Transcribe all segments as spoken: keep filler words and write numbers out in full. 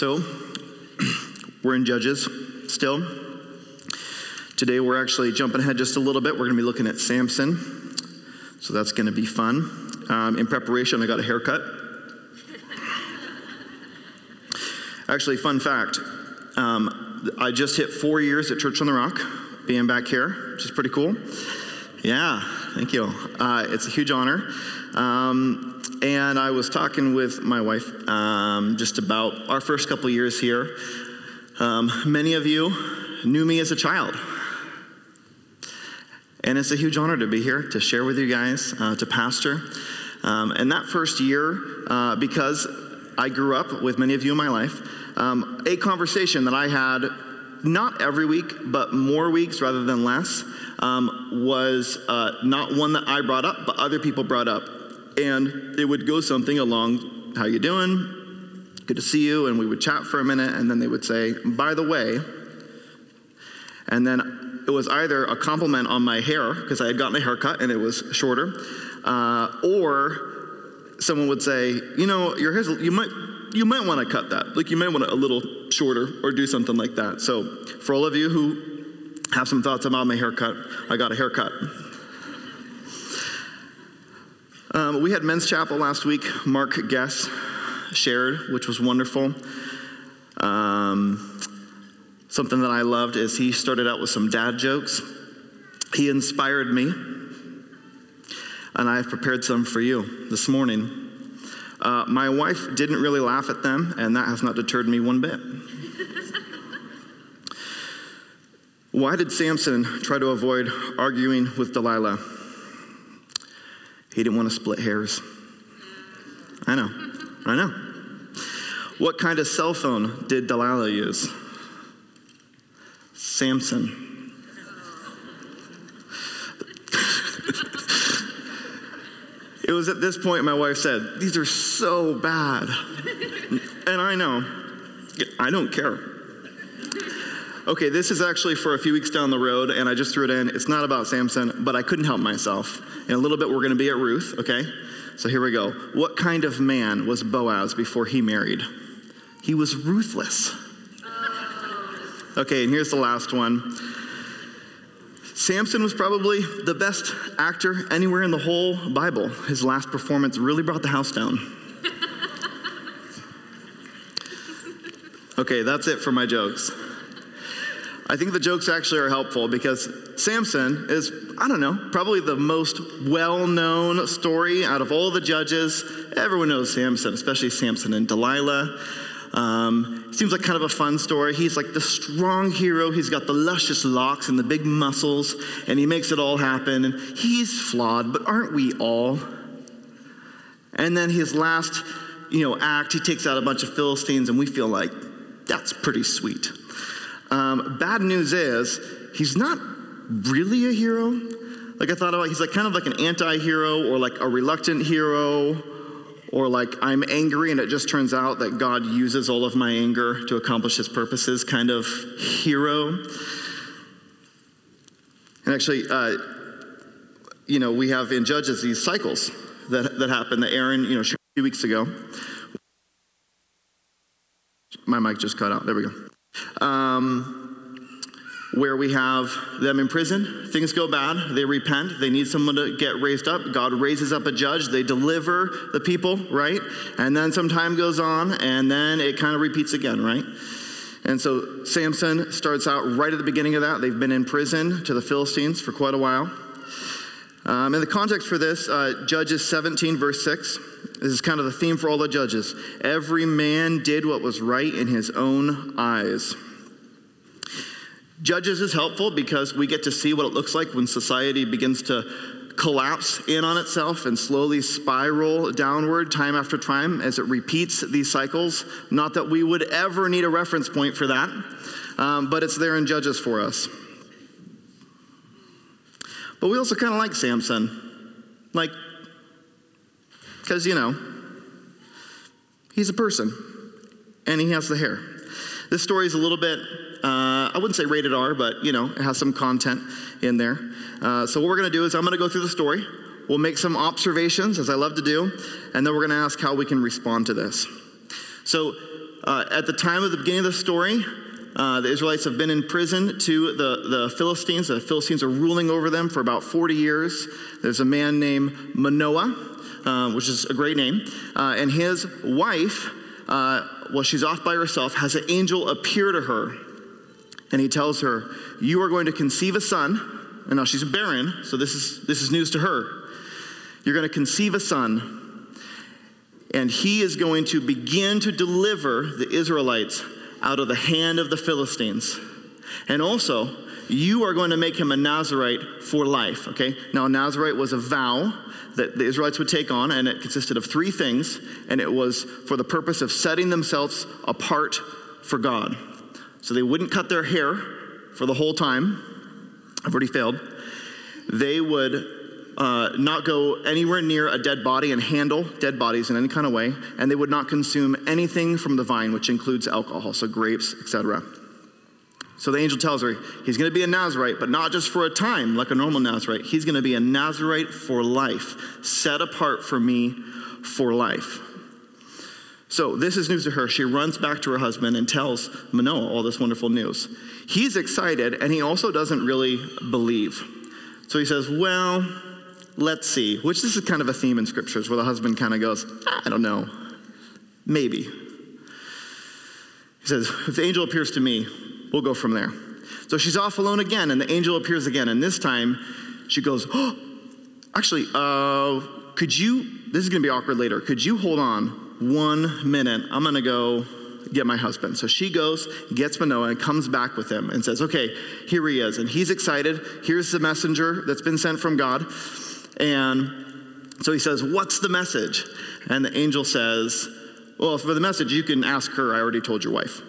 So, we're in Judges still. Today we're actually jumping ahead just a little bit. We're going to be looking at Samson. So that's going to be fun. Um, in preparation, I got a haircut. Actually, fun fact. Um, I just hit four years at Church on the Rock, being back here, which is pretty cool. Yeah, thank you. Uh, it's a huge honor. Um, and I was talking with my wife um, just about our first couple years here. Um, many of you knew me as a child. And it's a huge honor to be here, to share with you guys, uh, to pastor. Um, and that first year, uh, because I grew up with many of you in my life, um, a conversation that I had not every week, but more weeks rather than less, um, was uh, not one that I brought up, but other people brought up. And it would go something along, how you doing? Good to see you. And we would chat for a minute, and then they would say, by the way. And then it was either a compliment on my hair, because I had gotten a haircut and it was shorter, uh, or someone would say, you know, your hair's, you might... you might want to cut that. Like, you might want it a little shorter or do something like that. So for all of you who have some thoughts about my haircut, I got a haircut. Um, we had men's chapel last week. Mark Guess shared, which was wonderful. Um, something that I loved is he started out with some dad jokes. He inspired me, and I've prepared some for you this morning. Uh, my wife didn't really laugh at them, and that has not deterred me one bit. Why did Samson try to avoid arguing with Delilah? He didn't want to split hairs. I know, I know. What kind of cell phone did Delilah use? Samson. It was at this point my wife said, these are so bad. And I know, I don't care. Okay, this is actually for a few weeks down the road, and I just threw it in. It's not about Samson, but I couldn't help myself. In a little bit, we're going to be at Ruth, okay? So here we go. What kind of man was Boaz before he married? He was ruthless. Okay, and here's the last one. Samson was probably the best actor anywhere in the whole Bible. His last performance really brought the house down. Okay, that's it for my jokes. I think the jokes actually are helpful because Samson is, I don't know, probably the most well-known story out of all the judges. Everyone knows Samson, especially Samson and Delilah. Um, seems like kind of a fun story. He's like the strong hero. He's got the luscious locks and the big muscles, and he makes it all happen. And he's flawed, but aren't we all? And then his last, you know, act, he takes out a bunch of Philistines, and we feel like that's pretty sweet. Um, bad news is he's not really a hero. Like I thought about, he's like kind of like an anti-hero or like a reluctant hero. Or like, I'm angry, and it just turns out that God uses all of my anger to accomplish his purposes, kind of hero. And actually, uh, you know, we have in Judges these cycles that, that happen that Aaron, you know, shared a few weeks ago. My mic just cut out. There we go. Um, where we have them in prison. Things go bad. They repent. They need someone to get raised up. God raises up a judge. They deliver the people, right? And then some time goes on, and then it kind of repeats again, right? And so Samson starts out right at the beginning of that. They've been in prison to the Philistines for quite a while. Um, and the context for this, uh, Judges seventeen, verse six. This is kind of the theme for all the judges. Every man did what was right in his own eyes. Judges is helpful because we get to see what it looks like when society begins to collapse in on itself and slowly spiral downward time after time as it repeats these cycles. Not that we would ever need a reference point for that, um, but it's there in Judges for us. But we also kind of like Samson. Like, because, you know, he's a person and he has the hair. This story is a little bit... Uh, I wouldn't say rated R, but, you know, it has some content in there. Uh, so what we're going to do is I'm going to go through the story. We'll make some observations, as I love to do, and then we're going to ask how we can respond to this. So uh, at the time of the beginning of the story, uh, the Israelites have been in prison to the, the Philistines. The Philistines are ruling over them for about forty years. There's a man named Manoah, uh, which is a great name, uh, and his wife, uh, well, she's off by herself, has an angel appear to her, and he tells her, you are going to conceive a son. And now she's barren, so this is this is news to her. You're going to conceive a son, and he is going to begin to deliver the Israelites out of the hand of the Philistines. And also, you are going to make him a Nazirite for life, okay? Now, a Nazirite was a vow that the Israelites would take on, and it consisted of three things, and it was for the purpose of setting themselves apart for God. So they wouldn't cut their hair for the whole time. I've already failed. They would uh, not go anywhere near a dead body and handle dead bodies in any kind of way, and they would not consume anything from the vine, which includes alcohol, so grapes, et cetera. So the angel tells her, he's going to be a Nazirite, but not just for a time like a normal Nazirite. He's going to be a Nazirite for life, set apart for me for life. So this is news to her. She runs back to her husband and tells Manoah all this wonderful news. He's excited, and he also doesn't really believe. So he says, well, let's see, which this is kind of a theme in scriptures where the husband kind of goes, I don't know, maybe. He says, if the angel appears to me, we'll go from there. So she's off alone again, and the angel appears again, and this time she goes, oh, actually, uh, could you, this is going to be awkward later, could you hold on? One minute, I'm going to go get my husband. So she goes, gets Manoah, and comes back with him and says, okay, here he is. And he's excited. Here's the messenger that's been sent from God. And so he says, what's the message? And the angel says, well, for the message, you can ask her. I already told your wife.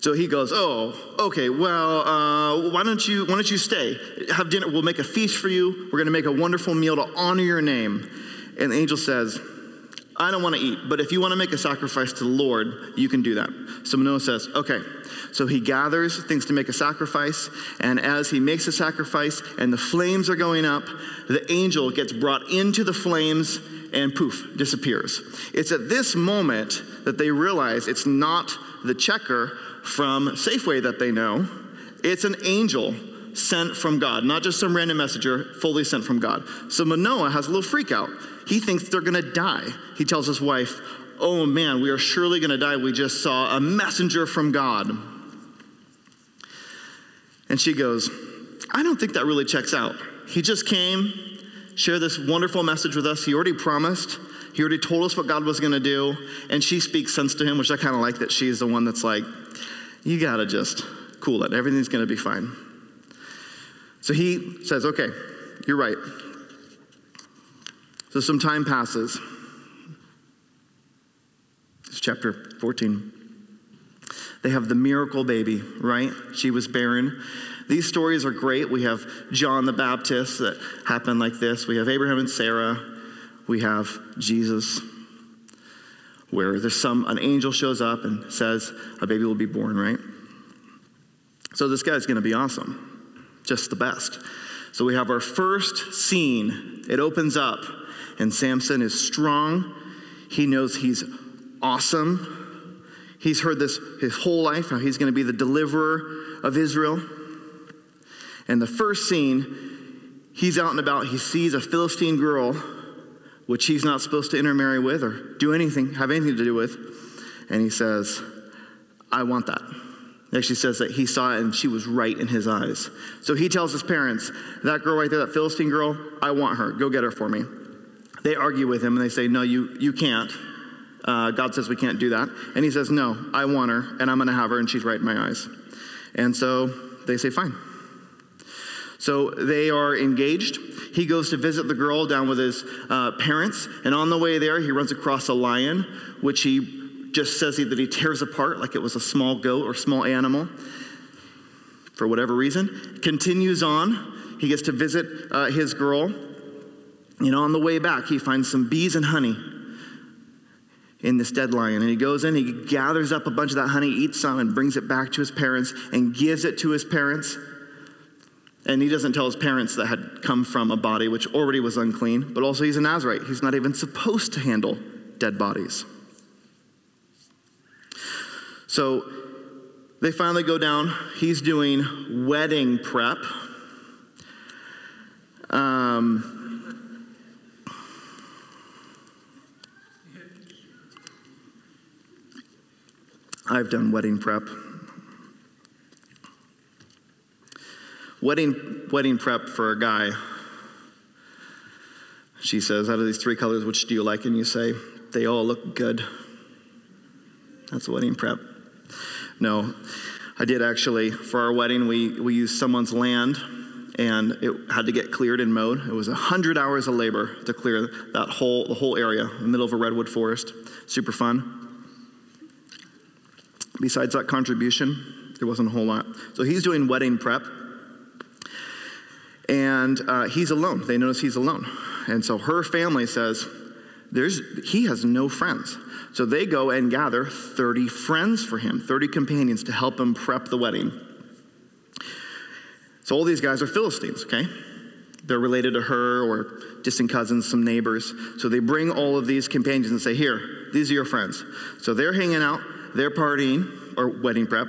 So he goes, oh, okay, well, uh, why don't you, why don't you stay? Have dinner. We'll make a feast for you. We're going to make a wonderful meal to honor your name. And the angel says, I don't want to eat, but if you want to make a sacrifice to the Lord, you can do that. So Manoah says, okay. So he gathers things to make a sacrifice, and as he makes a sacrifice and the flames are going up, the angel gets brought into the flames and poof, disappears. It's at this moment that they realize it's not the checker from Safeway that they know. It's an angel sent from God, not just some random messenger, fully sent from God. So Manoah has a little freak out. He thinks they're going to die. He tells his wife, oh man, we are surely going to die. We just saw a messenger from God. And she goes, I don't think that really checks out. He just came, shared this wonderful message with us. He already promised. He already told us what God was going to do. And she speaks sense to him, which I kind of like that she's the one that's like, you got to just cool it. Everything's going to be fine. So he says, okay, you're right. So some time passes. It's chapter fourteen. They have the miracle baby, right? She was barren. These stories are great. We have John the Baptist that happened like this. We have Abraham and Sarah. We have Jesus, where there's some, an angel shows up and says, a baby will be born, right? So this guy's going to be awesome. Just the best. So we have our first scene. It opens up, and Samson is strong. He knows he's awesome. He's heard this his whole life, how he's going to be the deliverer of Israel. And the first scene, he's out and about. He sees a Philistine girl, which he's not supposed to intermarry with or do anything, have anything to do with. And he says, I want that. It actually says that he saw it and she was right in his eyes. So he tells his parents, that girl right there, that Philistine girl, I want her. Go get her for me. They argue with him and they say, no, you, you can't. Uh, God says we can't do that. And he says, no, I want her and I'm going to have her and she's right in my eyes. And so they say, fine. So they are engaged. He goes to visit the girl down with his uh, parents. And on the way there, he runs across a lion, which he just says that he tears apart like it was a small goat or small animal for whatever reason. Continues on. He gets to visit uh, his girl. You know, on the way back, he finds some bees and honey in this dead lion. And he goes in, he gathers up a bunch of that honey, eats some, and brings it back to his parents and gives it to his parents. And he doesn't tell his parents that had come from a body which already was unclean, but also he's a Nazirite. He's not even supposed to handle dead bodies. So they finally go down. He's doing wedding prep. Um... I've done wedding prep. Wedding wedding prep for a guy. She says, out of these three colors, which do you like? And you say, they all look good. That's wedding prep. No, I did actually. For our wedding, we, we used someone's land, and it had to get cleared and mowed. It was one hundred hours of labor to clear that whole, the whole area in the middle of a redwood forest. Super fun. Besides that contribution, there wasn't a whole lot. So he's doing wedding prep, and uh, he's alone. They notice he's alone. And so her family says, "There's he has no friends." So they go and gather thirty friends for him, thirty companions to help him prep the wedding. So all these guys are Philistines, okay? They're related to her or distant cousins, some neighbors. So they bring all of these companions and say, here, these are your friends. So they're hanging out. They're partying, or wedding prep,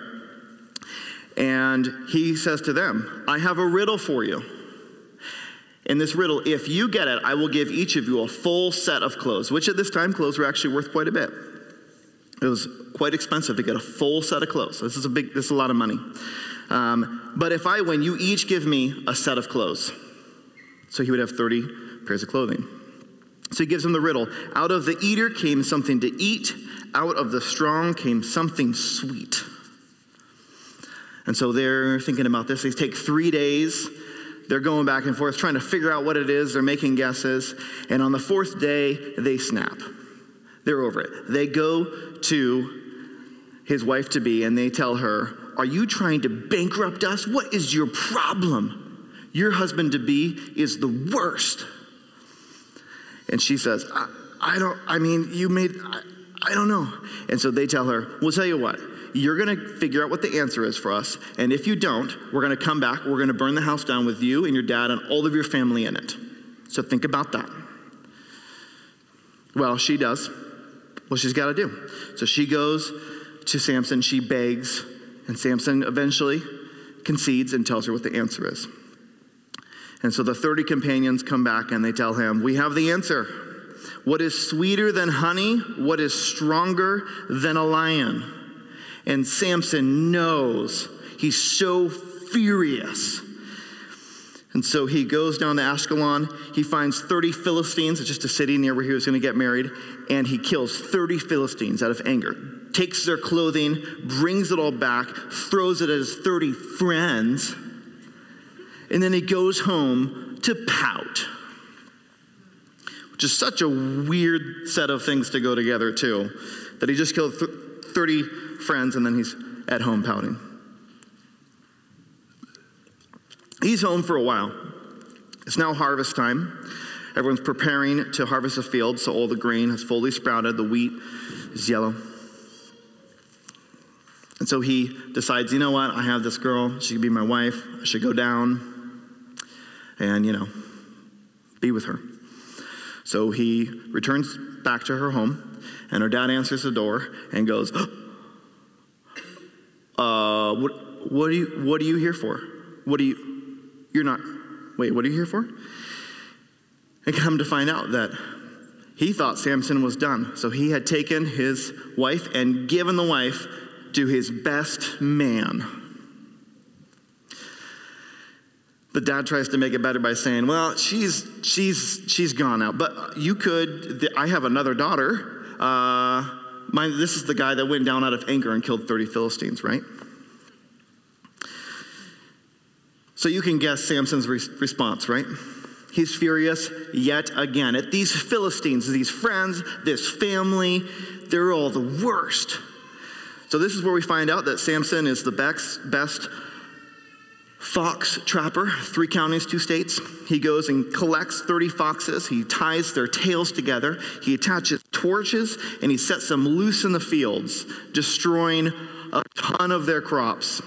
and he says to them, I have a riddle for you. In this riddle, if you get it, I will give each of you a full set of clothes, which at this time, clothes were actually worth quite a bit. It was quite expensive to get a full set of clothes. This is a big, this is a lot of money. Um, but if I win, you each give me a set of clothes. So he would have thirty pairs of clothing. So he gives him the riddle. Out of the eater came something to eat. Out of the strong came something sweet. And so they're thinking about this. They take three days. They're going back and forth, trying to figure out what it is. They're making guesses. And on the fourth day, they snap. They're over it. They go to his wife-to-be, and they tell her, are you trying to bankrupt us? What is your problem? Your husband-to-be is the worst. And she says, I, I don't, I mean, you made, I, I don't know. And so they tell her, we'll tell you what, you're going to figure out what the answer is for us. And if you don't, we're going to come back. We're going to burn the house down with you and your dad and all of your family in it. So think about that. Well, she does what she's got to do. So she goes to Samson. She begs. And Samson eventually concedes and tells her what the answer is. And so the thirty companions come back and they tell him, we have the answer. What is sweeter than honey? What is stronger than a lion? And Samson knows. He's so furious. And so he goes down to Ashkelon. He finds thirty Philistines. It's just a city near where he was going to get married. And he kills thirty Philistines out of anger. Takes their clothing, brings it all back, throws it at his thirty friends. And then he goes home to pout, which is such a weird set of things to go together, too, that he just killed thirty friends, and then he's at home pouting. He's home for a while. It's now harvest time. Everyone's preparing to harvest the field, so all the grain has fully sprouted. The wheat is yellow. And so he decides, you know what? I have this girl. She could be my wife. I should go down and, you know, be with her. So he returns back to her home, and her dad answers the door and goes, uh, what, what, are you, what are you here for? What are you, you're not, wait, what are you here for? And come to find out that he thought Samson was done. So he had taken his wife and given the wife to his best man. The dad tries to make it better by saying, well, she's she's she's gone out, but you could, the, I have another daughter. Uh, my, this is the guy that went down out of anger and killed thirty Philistines, right? So you can guess Samson's re- response, right? He's furious yet again at these Philistines, these friends, this family. They're all the worst. So this is where we find out that Samson is the best, best fox trapper, three counties, two states. He goes and collects thirty foxes. He ties their tails together. He attaches torches, and he sets them loose in the fields, destroying a ton of their crops.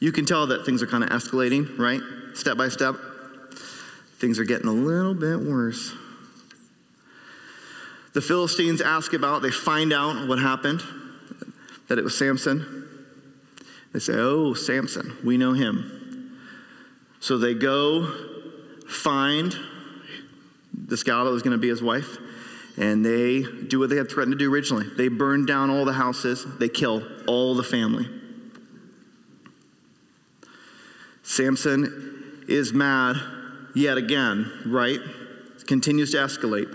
You can tell that things are kind of escalating, right? Step by step. Things are getting a little bit worse. The Philistines ask about, they find out what happened, that it was Samson. They say, oh, Samson, we know him. So they go find this guy that was going to be his wife, and they do what they had threatened to do originally. They burn down all the houses. They kill all the family. Samson is mad yet again, right? Continues to escalate.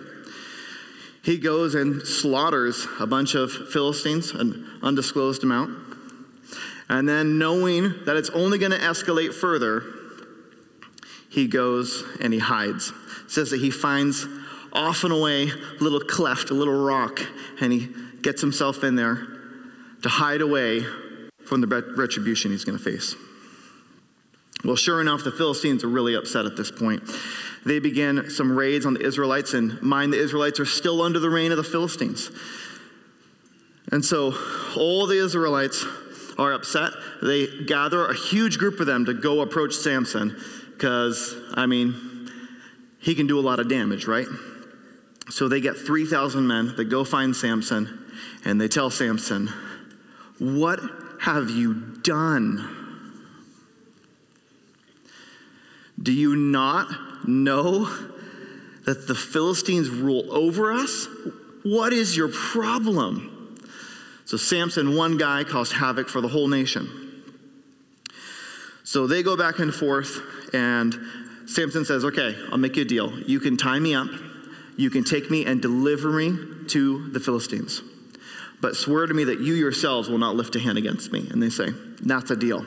He goes and slaughters a bunch of Philistines, an undisclosed amount. And then, knowing that it's only going to escalate further, he goes and he hides. It says that he finds off and away a little cleft, a little rock, and he gets himself in there to hide away from the retribution he's going to face. Well, sure enough, the Philistines are really upset at this point. They begin some raids on the Israelites, and mind the Israelites are still under the reign of the Philistines. And so all the Israelites are upset. They gather a huge group of them to go approach Samson because, I mean, he can do a lot of damage, right? So they get three thousand men that go find Samson, and they tell Samson, "What have you done? Do you not know that the Philistines rule over us? What is your problem?" So Samson, one guy, caused havoc for the whole nation. So they go back and forth, and Samson says, "Okay, I'll make you a deal. You can tie me up. You can take me and deliver me to the Philistines. But swear to me that you yourselves will not lift a hand against me." And they say, "That's a deal."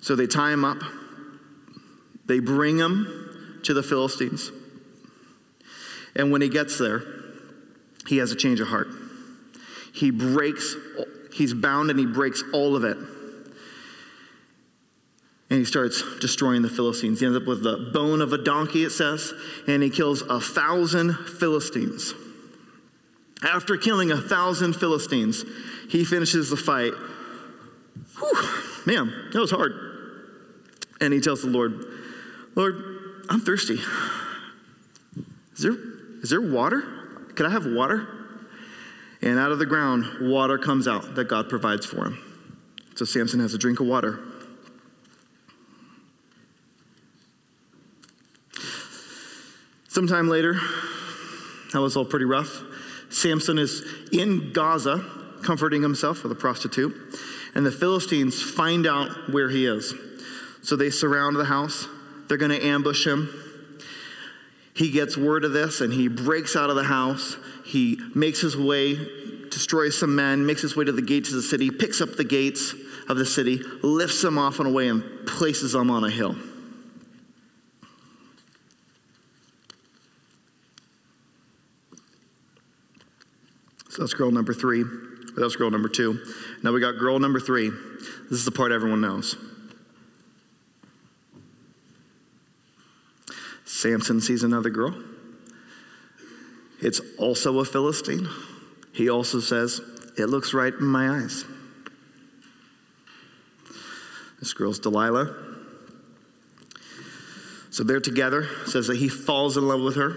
So they tie him up. They bring him to the Philistines. And when he gets there, he has a change of heart. He breaks, he's bound and he breaks all of it. And he starts destroying the Philistines. He ends up with the bone of a donkey, it says, and he kills a thousand Philistines. After killing a thousand Philistines, he finishes the fight. Whew, man, that was hard. And he tells the Lord, "Lord, I'm thirsty. Is there, is there water? Could I have water?" And out of the ground, water comes out that God provides for him. So Samson has a drink of water. Sometime later, that was all pretty rough. Samson is in Gaza, comforting himself with a prostitute, and the Philistines find out where he is. So they surround the house. They're going to ambush him. He gets word of this, and he breaks out of the house. He makes his way, destroys some men, makes his way to the gates of the city, picks up the gates of the city, lifts them off and away, and places them on a hill. So that's girl number three. That's girl number two. Now we got girl number three. This is the part everyone knows. Samson sees another girl. It's also a Philistine. He also says, "It looks right in my eyes." This girl's Delilah. So they're together. It says that he falls in love with her.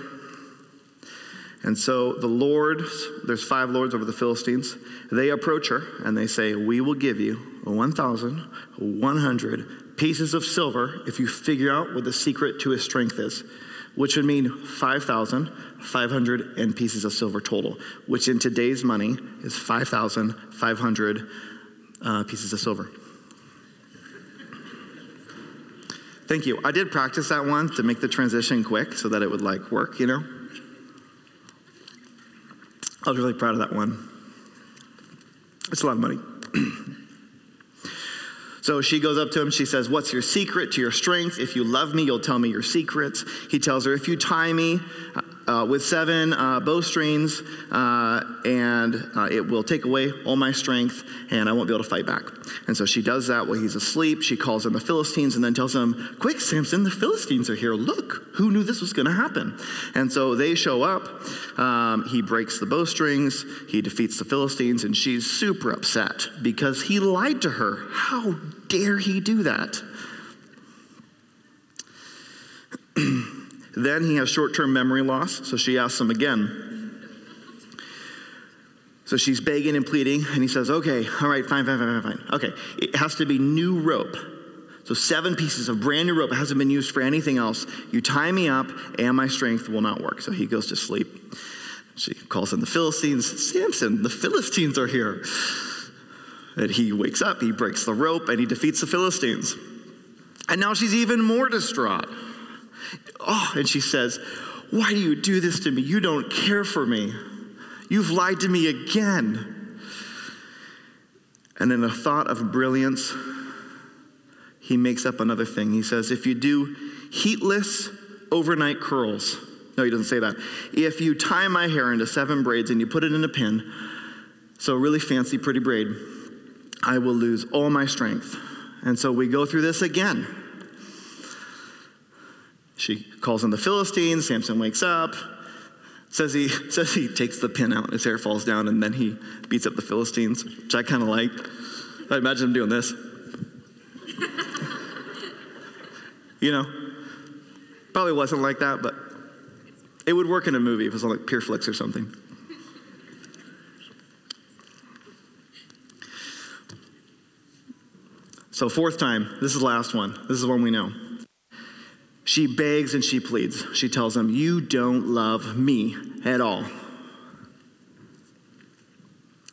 And so the lords, there's five lords over the Philistines, they approach her and they say, "We will give you one thousand one hundred pieces of silver if you figure out what the secret to his strength is," which would mean five thousand five hundred pieces of silver total, which in today's money is five thousand five hundred uh, pieces of silver. Thank you. I did practice that one to make the transition quick so that it would like work, you know? I was really proud of that one. It's a lot of money. So she goes up to him. She says, "What's your secret to your strength? If you love me, you'll tell me your secrets." He tells her, "If you tie me uh, with seven uh, bowstrings, uh, and uh, it will take away all my strength, and I won't be able to fight back." And so she does that while he's asleep. She calls him the Philistines and then tells him, "Quick, Samson, the Philistines are here. Look, who knew this was going to happen?" And so they show up. Um, he breaks the bowstrings. He defeats the Philistines, and she's super upset because he lied to her. How dare he do that? Then he has short-term memory loss, so she asks him again. So she's begging and pleading, and he says, okay, all right, fine, fine, fine, fine, fine. Okay, it has to be new rope. So seven pieces of brand new rope. It hasn't been used for anything else. You tie me up, and my strength will not work. So he goes to sleep. She calls in the Philistines. Samson, the Philistines are here. And he wakes up, he breaks the rope, and he defeats the Philistines. And now she's even more distraught. Oh, and she says, why do you do this to me? You don't care for me. You've lied to me again. And then a thought of brilliance, he makes up another thing. He says, if you do heatless overnight curls, no, he doesn't say that. If you tie my hair into seven braids and you put it in a pin, so a really fancy, pretty braid, I will lose all my strength. And so we go through this again. She calls on the Philistines. Samson wakes up, says he says he takes the pin out, and his hair falls down, and then he beats up the Philistines, which I kind of like. I imagine him doing this. You know, probably wasn't like that, but it would work in a movie if it was on like Pure Flix or something. So fourth time, this is the last one. This is the one we know. She begs and she pleads. She tells him, you don't love me at all.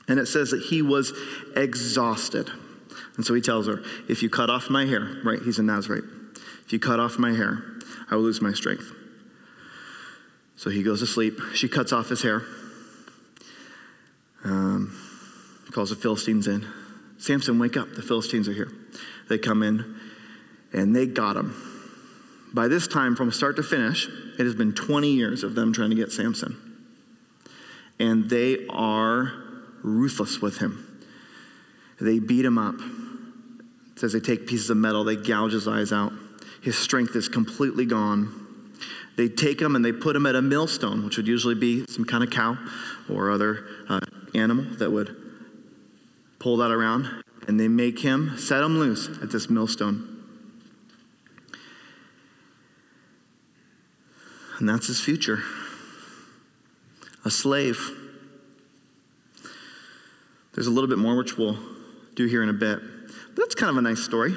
And it says that he was exhausted. And so he tells her, if you cut off my hair, right, he's a Nazirite. If you cut off my hair, I will lose my strength. So he goes to sleep. She cuts off his hair. Um, calls the Philistines in. Samson, wake up. The Philistines are here. They come in, and they got him. By this time, from start to finish, it has been twenty years of them trying to get Samson. And they are ruthless with him. They beat him up. It says they take pieces of metal. They gouge his eyes out. His strength is completely gone. They take him and they put him at a millstone, which would usually be some kind of cow or other uh, animal that would pull that around, and they make him, set him loose at this millstone. And that's his future. A slave. There's a little bit more, which we'll do here in a bit. But that's kind of a nice story.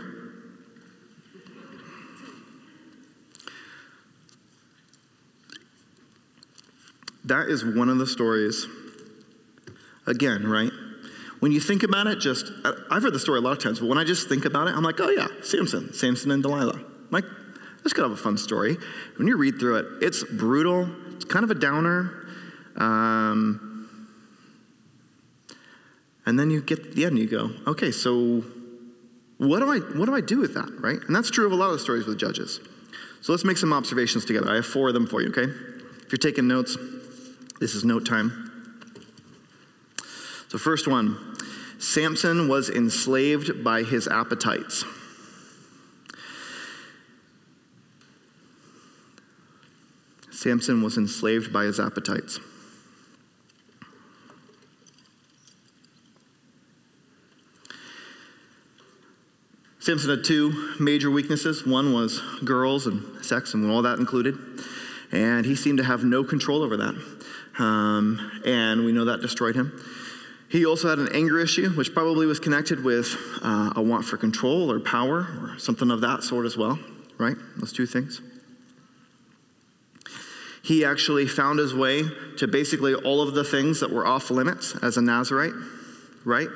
That is one of the stories, again, right? When you think about it, just, I've heard the story a lot of times, but when I just think about it, I'm like, oh yeah, Samson, Samson and Delilah. I'm like, this could have a fun story. When you read through it, it's brutal. It's kind of a downer. Um, and then you get to the end and you go, okay, so what do I, what do I do with that, right? And that's true of a lot of the stories with Judges. So let's make some observations together. I have four of them for you, okay? If you're taking notes, this is note time. So first one, Samson was enslaved by his appetites. Samson was enslaved by his appetites. Samson had two major weaknesses. One was girls and sex and all that included. And he seemed to have no control over that. Um, and we know that destroyed him. He also had an anger issue, which probably was connected with uh, a want for control or power or something of that sort as well, right? Those two things. He actually found his way to basically all of the things that were off limits as a Nazirite, right?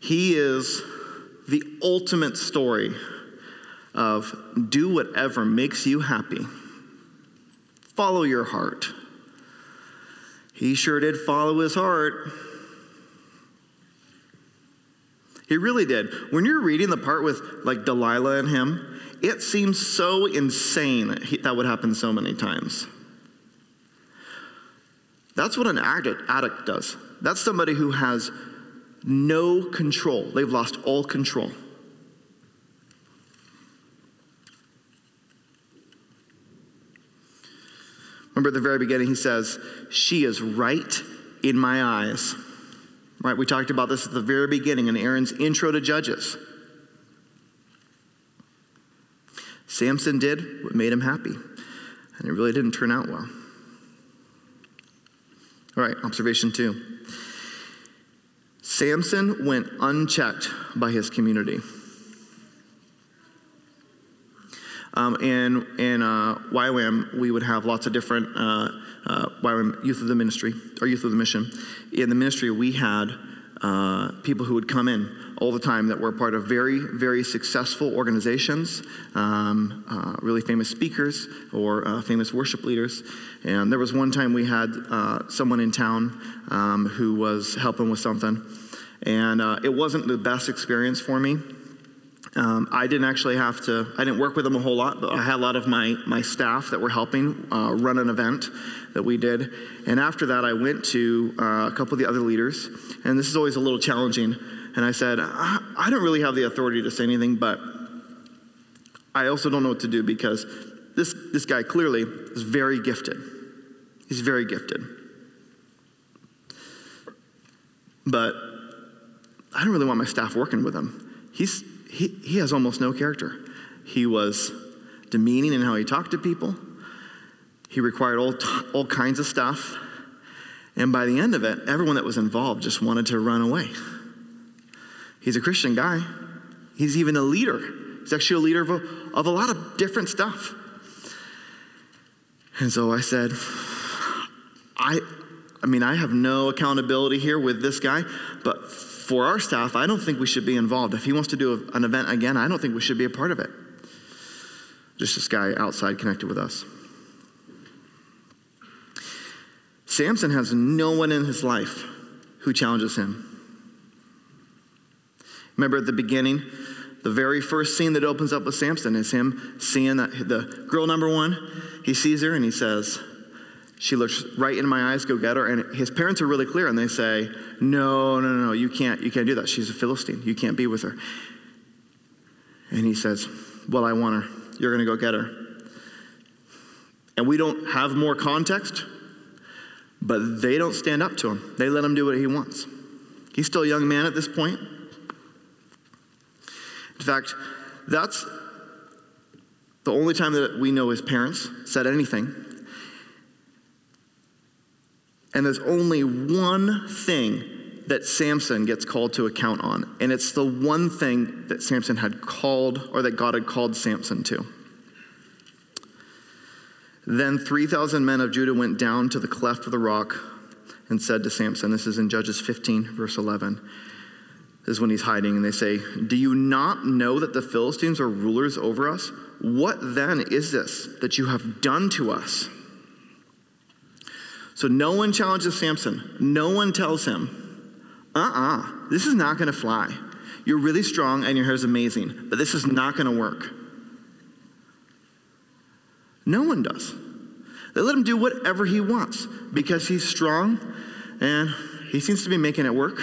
He is the ultimate story of do whatever makes you happy. Follow your heart. He sure did follow his heart. He really did. When you're reading the part with like Delilah and him, it seems so insane that, he, that would happen so many times. That's what an addict, addict does. That's somebody who has no control. They've lost all control. Remember at the very beginning, he says, she is right in my eyes. Right? We talked about this at the very beginning in Aaron's intro to Judges. Samson did what made him happy, and it really didn't turn out well. All right, observation two. Samson went unchecked by his community. Um, and in uh, Y WAM, we would have lots of different uh, uh, Y WAM youth of the ministry, or youth of the mission. In the ministry, we had uh, people who would come in all the time that were part of very, very successful organizations, um, uh, really famous speakers or uh, famous worship leaders. And there was one time we had uh, someone in town um, who was helping with something. And uh, it wasn't the best experience for me. Um, I didn't actually have to, I didn't work with them a whole lot, but I had a lot of my, my staff that were helping uh, run an event that we did. And after that, I went to uh, a couple of the other leaders, and this is always a little challenging. And I said, I, I don't really have the authority to say anything, but I also don't know what to do because this, this guy clearly is very gifted. He's very gifted. But I don't really want my staff working with him. He's... He, he has almost no character. He was demeaning in how he talked to people. He required all, t- all kinds of stuff. And by the end of it, everyone that was involved just wanted to run away. He's a Christian guy. He's even a leader. He's actually a leader of a, of a lot of different stuff. And so I said, I, I mean, I have no accountability here with this guy, but for our staff, I don't think we should be involved. If he wants to do a, an event again, I don't think we should be a part of it. Just this guy outside connected with us. Samson has no one in his life who challenges him. Remember at the beginning, the very first scene that opens up with Samson is him seeing that the girl number one. He sees her and he says, she looks right in my eyes, go get her. And his parents are really clear, and they say, no, no, no, you can't, you can't do that. She's a Philistine. You can't be with her. And he says, well, I want her. You're going to go get her. And we don't have more context, but they don't stand up to him. They let him do what he wants. He's still a young man at this point. In fact, that's the only time that we know his parents said anything. And there's only one thing that Samson gets called to account on. And it's the one thing that Samson had called, or that God had called Samson to. Then three thousand men of Judah went down to the cleft of the rock and said to Samson, this is in Judges fifteen, verse eleven. This is when he's hiding. And they say, do you not know that the Philistines are rulers over us? What then is this that you have done to us? So no one challenges Samson. No one tells him, uh-uh, this is not going to fly. You're really strong and your hair is amazing, but this is not going to work. No one does. They let him do whatever he wants because he's strong and he seems to be making it work.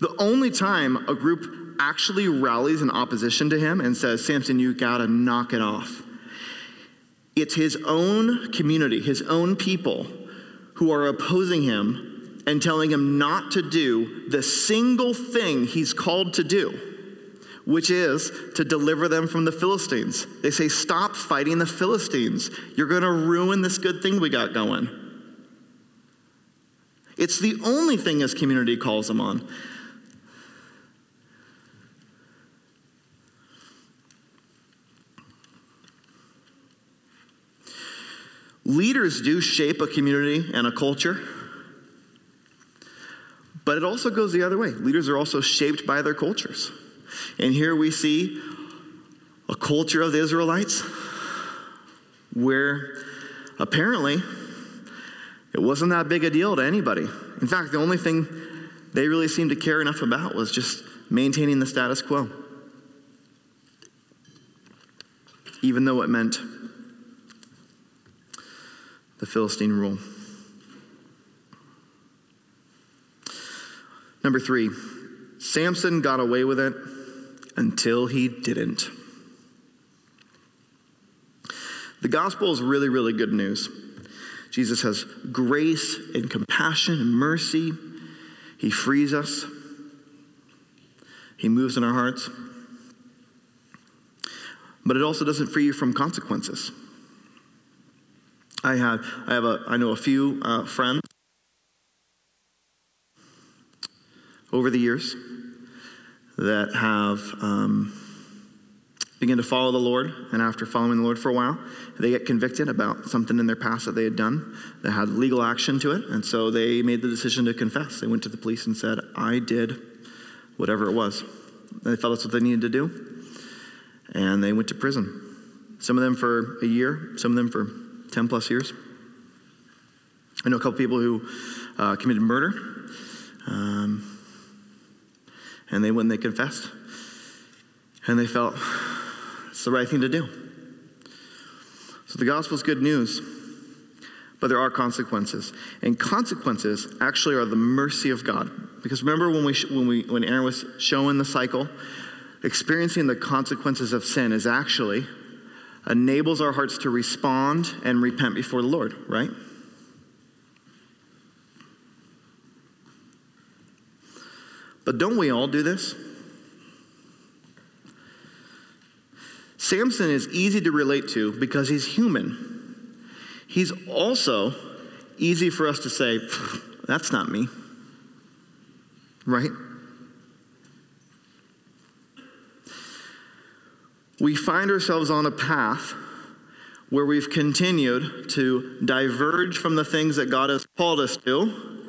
The only time a group actually rallies in opposition to him and says, Samson, you got to knock it off. It's his own community, his own people who are opposing him and telling him not to do the single thing he's called to do, which is to deliver them from the Philistines. They say, stop fighting the Philistines. You're going to ruin this good thing we got going. It's the only thing his community calls him on. Leaders do shape a community and a culture, but it also goes the other way. Leaders are also shaped by their cultures. And here we see a culture of the Israelites where apparently it wasn't that big a deal to anybody. In fact, the only thing they really seemed to care enough about was just maintaining the status quo, even though it meant the Philistine rule. Number three, Samson got away with it until he didn't. The gospel is really, really good news. Jesus has grace and compassion and mercy. He frees us. He moves in our hearts. but it also doesn't free you from consequences. I have, I have a, I know a few uh, friends over the years that have um, begun to follow the Lord, and after following the Lord for a while, they get convicted about something in their past that they had done that had legal action to it, and so they made the decision to confess. They went to the police and said, I did whatever it was. They felt that's what they needed to do, and they went to prison. Some of them for a year, some of them for ten plus years. I know a couple people who uh, committed murder, um, and they went and they confessed, and they felt it's the right thing to do. So the gospel's good news, but there are consequences, and consequences actually are the mercy of God. Because remember when we when we when Aaron was showing the cycle, experiencing the consequences of sin is actually enables our hearts to respond and repent before the Lord, right? But don't we all do this? Samson is easy to relate to because he's human. He's also easy for us to say, that's not me, right? We find ourselves on a path where we've continued to diverge from the things that God has called us to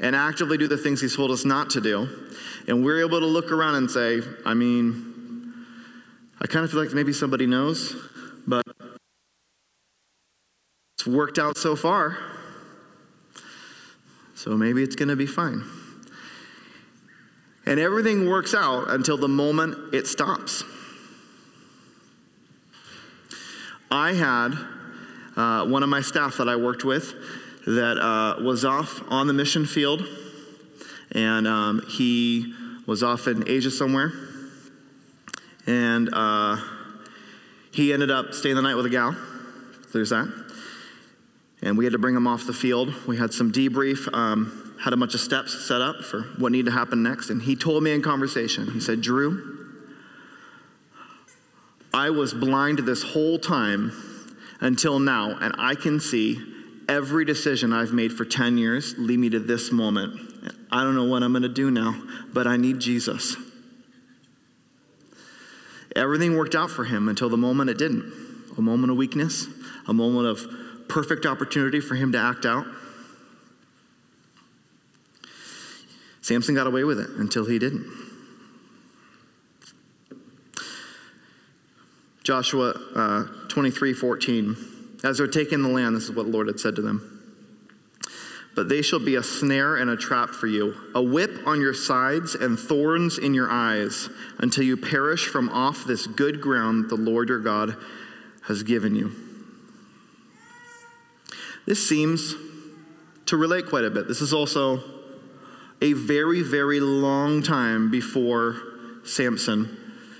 and actively do the things he's told us not to do. And we're able to look around and say, I mean, I kind of feel like maybe somebody knows, but it's worked out so far, so maybe it's going to be fine. And everything works out until the moment it stops. I had uh, one of my staff that I worked with that uh, was off on the mission field, and um, he was off in Asia somewhere, and uh, he ended up staying the night with a gal. There's that. And we had to bring him off the field. We had some debrief, um, had a bunch of steps set up for what needed to happen next, and he told me in conversation, he said, Drew, I was blind this whole time until now, and I can see every decision I've made for ten years lead me to this moment. I don't know what I'm going to do now, but I need Jesus. Everything worked out for him until the moment it didn't. A moment of weakness, a moment of perfect opportunity for him to act out. Samson got away with it until he didn't. Joshua uh, twenty-three fourteen, as they're taking the land, this is what the Lord had said to them. But they shall be a snare and a trap for you, a whip on your sides and thorns in your eyes, until you perish from off this good ground the Lord your God has given you. This seems to relate quite a bit. This is also a very, very long time before Samson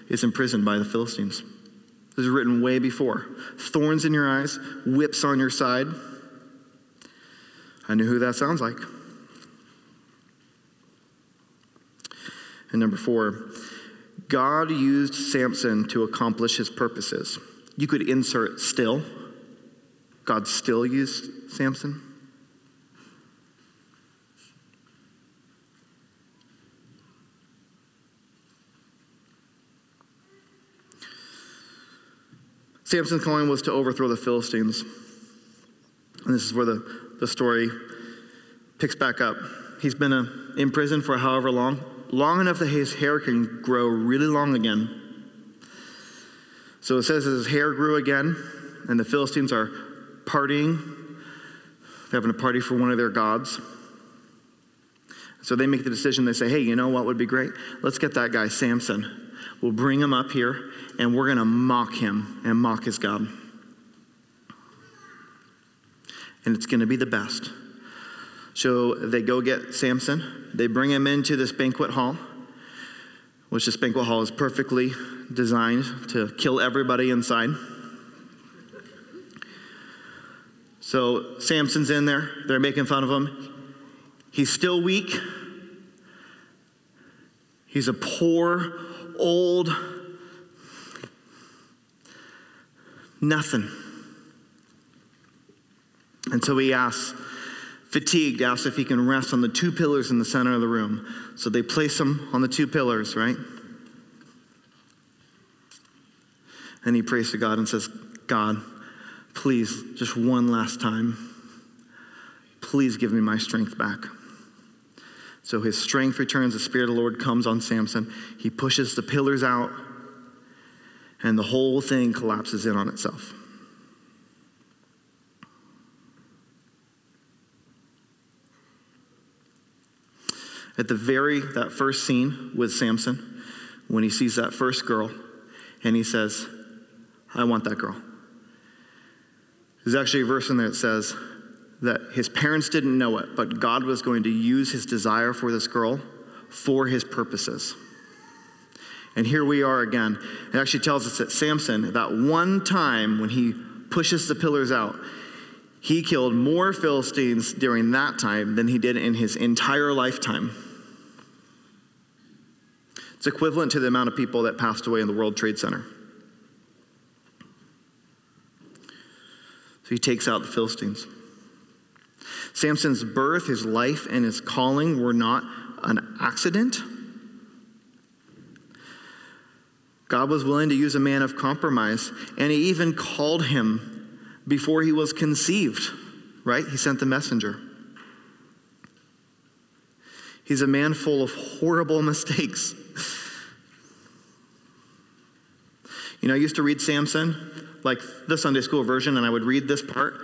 is imprisoned by the Philistines. This is written way before. Thorns in your eyes, whips on your side. I know who that sounds like. And number four, God used Samson to accomplish his purposes. You could insert still. God still used Samson. Samson's calling was to overthrow the Philistines. And this is where the, the story picks back up. He's been a, in prison for however long, long enough that his hair can grow really long again. So it says his hair grew again, and the Philistines are partying. They're having a party for one of their gods. So they make the decision. They say, hey, you know what would be great? Let's get that guy, Samson. We'll bring him up here, and we're going to mock him and mock his God. And it's going to be the best. So they go get Samson. They bring him into this banquet hall, which this banquet hall is perfectly designed to kill everybody inside. So Samson's in there. They're making fun of him. He's still weak. He's a poor, old Nothing. And so he asks, fatigued, asks if he can rest on the two pillars in the center of the room. So they place him on the two pillars, right? And he prays to God and says, God, please, just one last time, please give me my strength back. So his strength returns, the Spirit of the Lord comes on Samson. He pushes the pillars out, and the whole thing collapses in on itself. At the very, that first scene with Samson, when he sees that first girl, and he says, I want that girl. There's actually a verse in there that says that his parents didn't know it, but God was going to use his desire for this girl for his purposes. And here we are again. It actually tells us that Samson, that one time when he pushes the pillars out, he killed more Philistines during that time than he did in his entire lifetime. It's equivalent to the amount of people that passed away in the World Trade Center. So he takes out the Philistines. Samson's birth, his life, and his calling were not an accident. God was willing to use a man of compromise, and he even called him before he was conceived, right? He sent the messenger. He's a man full of horrible mistakes. You know, I used to read Samson, like the Sunday school version, and I would read this part.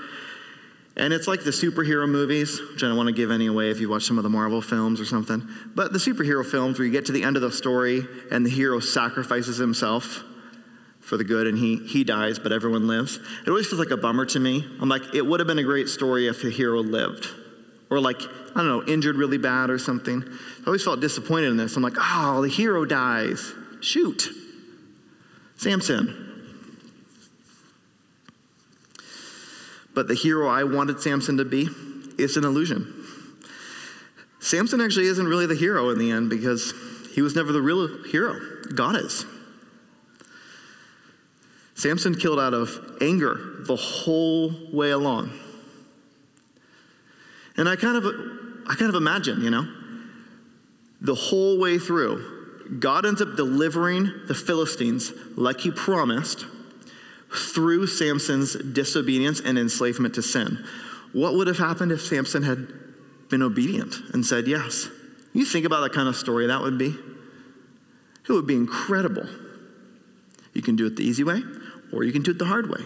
And it's like the superhero movies, which I don't want to give any away if you watch some of the Marvel films or something. But the superhero films where you get to the end of the story and the hero sacrifices himself for the good and he, he dies, but everyone lives. It always feels like a bummer to me. I'm like, it would have been a great story if the hero lived. Or like, I don't know, injured really bad or something. I always felt disappointed in this. I'm like, oh, the hero dies. Shoot. Samson. But the hero I wanted Samson to be, it's an illusion. Samson actually isn't really the hero in the end because he was never the real hero. God is. Samson killed out of anger the whole way along. And I kind of, I kind of imagine, you know, the whole way through, God ends up delivering the Philistines like he promised, through Samson's disobedience and enslavement to sin. What would have happened if Samson had been obedient and said yes? You think about that kind of story that would be. It would be incredible. You can do it the easy way, or you can do it the hard way.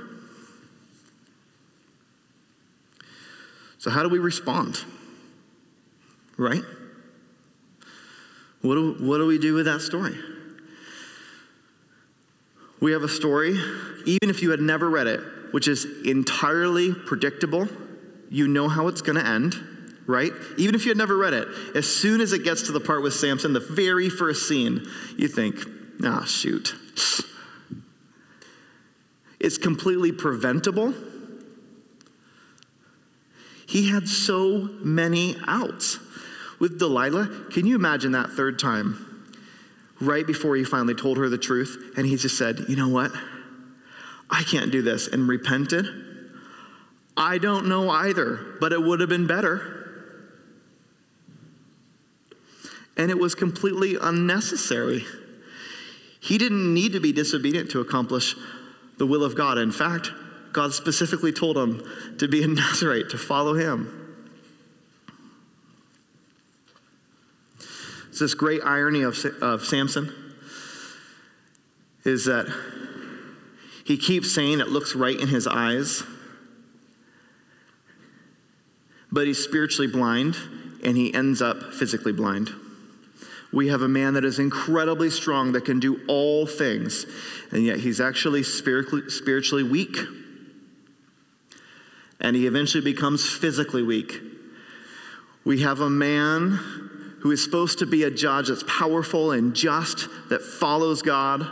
So how do we respond? Right? What do, what do we do with that story? We have a story, even if you had never read it, which is entirely predictable. You know how it's going to end, right? Even if you had never read it, as soon as it gets to the part with Samson, the very first scene, you think, ah, shoot. It's completely preventable. He had so many outs. With Delilah, can you imagine that third time? Right before he finally told her the truth, and he just said, you know what? I can't do this, and repented. I don't know either, but it would have been better. And it was completely unnecessary. He didn't need to be disobedient to accomplish the will of God. In fact, God specifically told him to be a Nazirite, to follow him. It's this great irony of, of Samson is that he keeps saying it looks right in his eyes, but he's spiritually blind, and he ends up physically blind. We have a man that is incredibly strong, that can do all things, and yet he's actually spiritually, spiritually weak, and he eventually becomes physically weak. We have a man who is supposed to be a judge that's powerful and just, that follows God,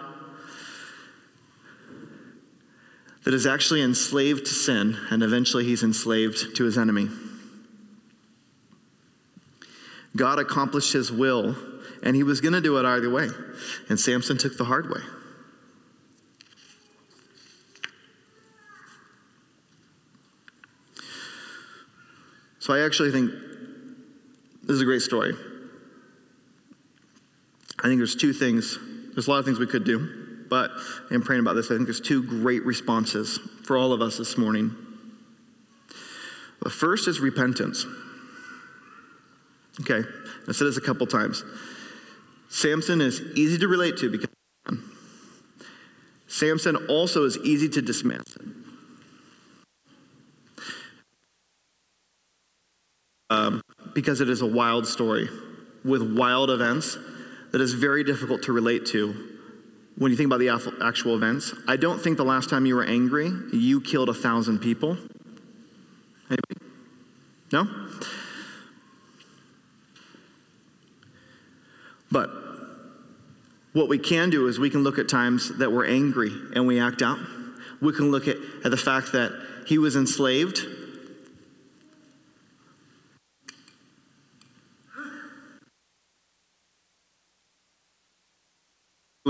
that is actually enslaved to sin, and eventually he's enslaved to his enemy. God accomplished his will, and he was going to do it either way, and Samson took the hard way. So I actually think this is a great story. I think there's two things. There's a lot of things we could do, but in praying about this, I think there's two great responses for all of us this morning. The first is repentance. Okay, I said this a couple times. Samson is easy to relate to because Samson also is easy to dismiss. Um, because it is a wild story with wild events that is very difficult to relate to when you think about the actual events. I don't think the last time you were angry, you killed a thousand people. Anybody? No? But what we can do is we can look at times that we're angry and we act out. We can look at, at the fact that he was enslaved.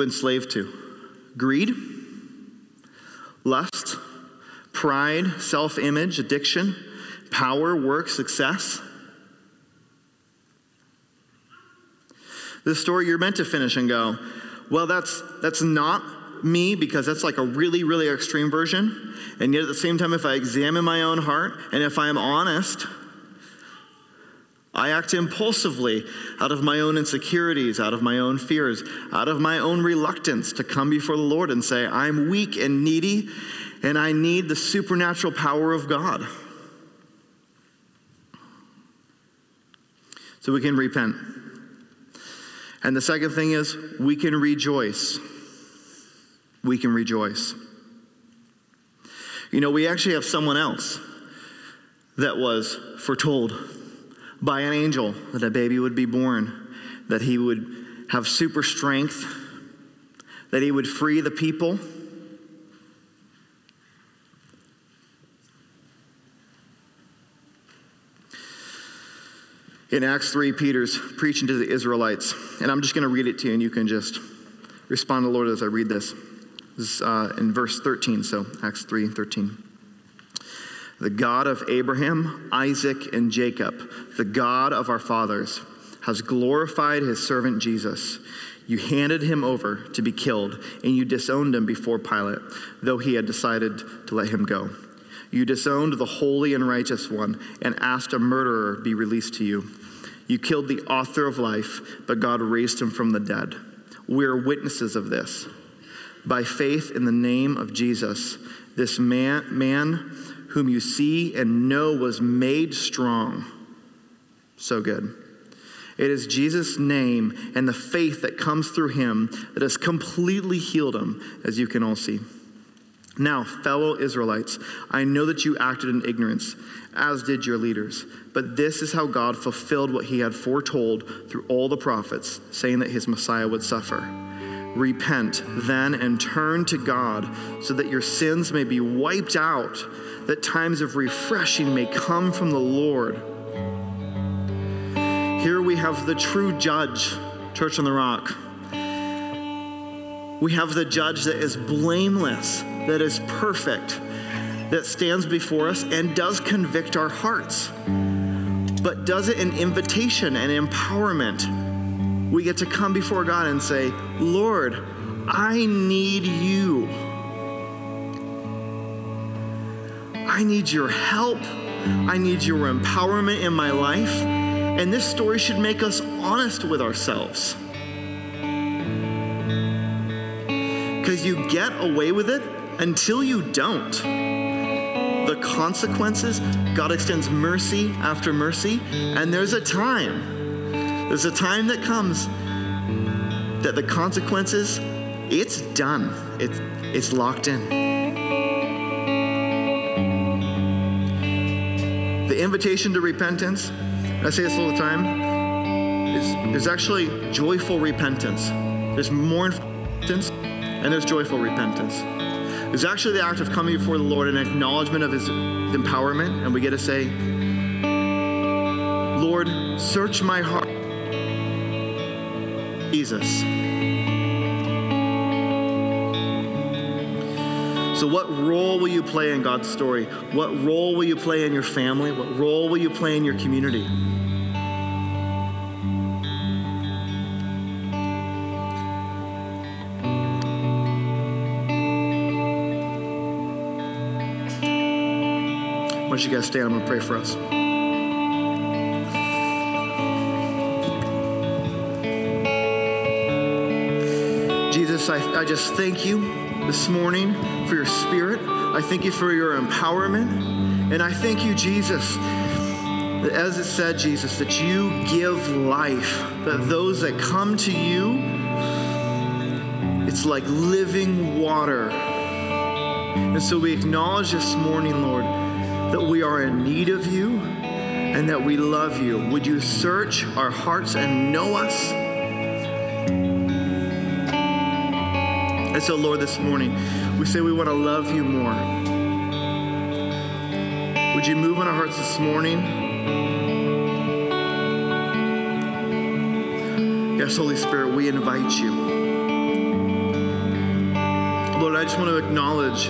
Enslaved to greed, lust, pride, self-image, addiction, power, work, success. This story you're meant to finish and go, well, that's that's not me, because that's like a really, really extreme version. And yet at the same time, if I examine my own heart and if I am honest, I act impulsively out of my own insecurities, out of my own fears, out of my own reluctance to come before the Lord and say, I'm weak and needy and I need the supernatural power of God. So we can repent. And the second thing is we can rejoice. We can rejoice. You know, we actually have someone else that was foretold by an angel that a baby would be born, that he would have super strength, that he would free the people. In Acts three, Peter's preaching to the Israelites, and I'm just going to read it to you, and you can just respond to the Lord as I read this. This is uh, in verse thirteen, so Acts three, thirteen. The God of Abraham, Isaac, and Jacob, the God of our fathers, has glorified his servant Jesus. You handed him over to be killed, and you disowned him before Pilate, though he had decided to let him go. You disowned the holy and righteous one and asked a murderer be released to you. You killed the author of life, but God raised him from the dead. We are witnesses of this. By faith in the name of Jesus, this man, man whom you see and know was made strong. So good. It is Jesus' name and the faith that comes through him that has completely healed him, as you can all see. Now, fellow Israelites, I know that you acted in ignorance, as did your leaders, but this is how God fulfilled what he had foretold through all the prophets, saying that his Messiah would suffer. Repent then and turn to God so that your sins may be wiped out, that times of refreshing may come from the Lord. Here we have the true judge, Church on the Rock. We have the judge that is blameless, that is perfect, that stands before us and does convict our hearts, but does it in invitation and empowerment. We get to come before God and say, Lord, I need you. I need your help. I need your empowerment in my life. And this story should make us honest with ourselves. Because you get away with it until you don't. The consequences, God extends mercy after mercy, and there's a time. There's a time that comes that the consequences, it's done. It's, it's locked in. The invitation to repentance, I say this all the time, is, is actually joyful repentance. There's mournful repentance, and there's joyful repentance. It's actually the act of coming before the Lord in acknowledgement of his empowerment. And we get to say, Lord, search my heart. Jesus. So what role will you play in God's story? What role will you play in your family? What role will you play in your community? Once you guys stand, I'm going to pray for us. Jesus, I, I just thank you this morning for your spirit. I thank you for your empowerment. And I thank you, Jesus, that as it said, Jesus, that you give life, that those that come to you, it's like living water. And so we acknowledge this morning, Lord, that we are in need of you and that we love you. Would you search our hearts and know us? And so, Lord, this morning, we say we want to love you more. Would you move on our hearts this morning? Yes, Holy Spirit, we invite you. Lord, I just want to acknowledge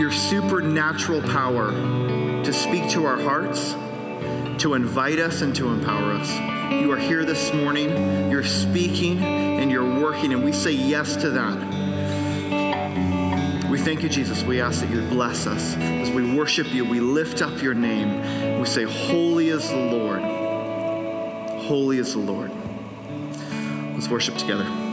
your supernatural power to speak to our hearts, to invite us, and to empower us. You are here this morning, you're speaking, and you're working, and we say yes to that. We thank you, Jesus. We ask that you would bless us. As we worship you, we lift up your name. We say, holy is the Lord. Holy is the Lord. Let's worship together.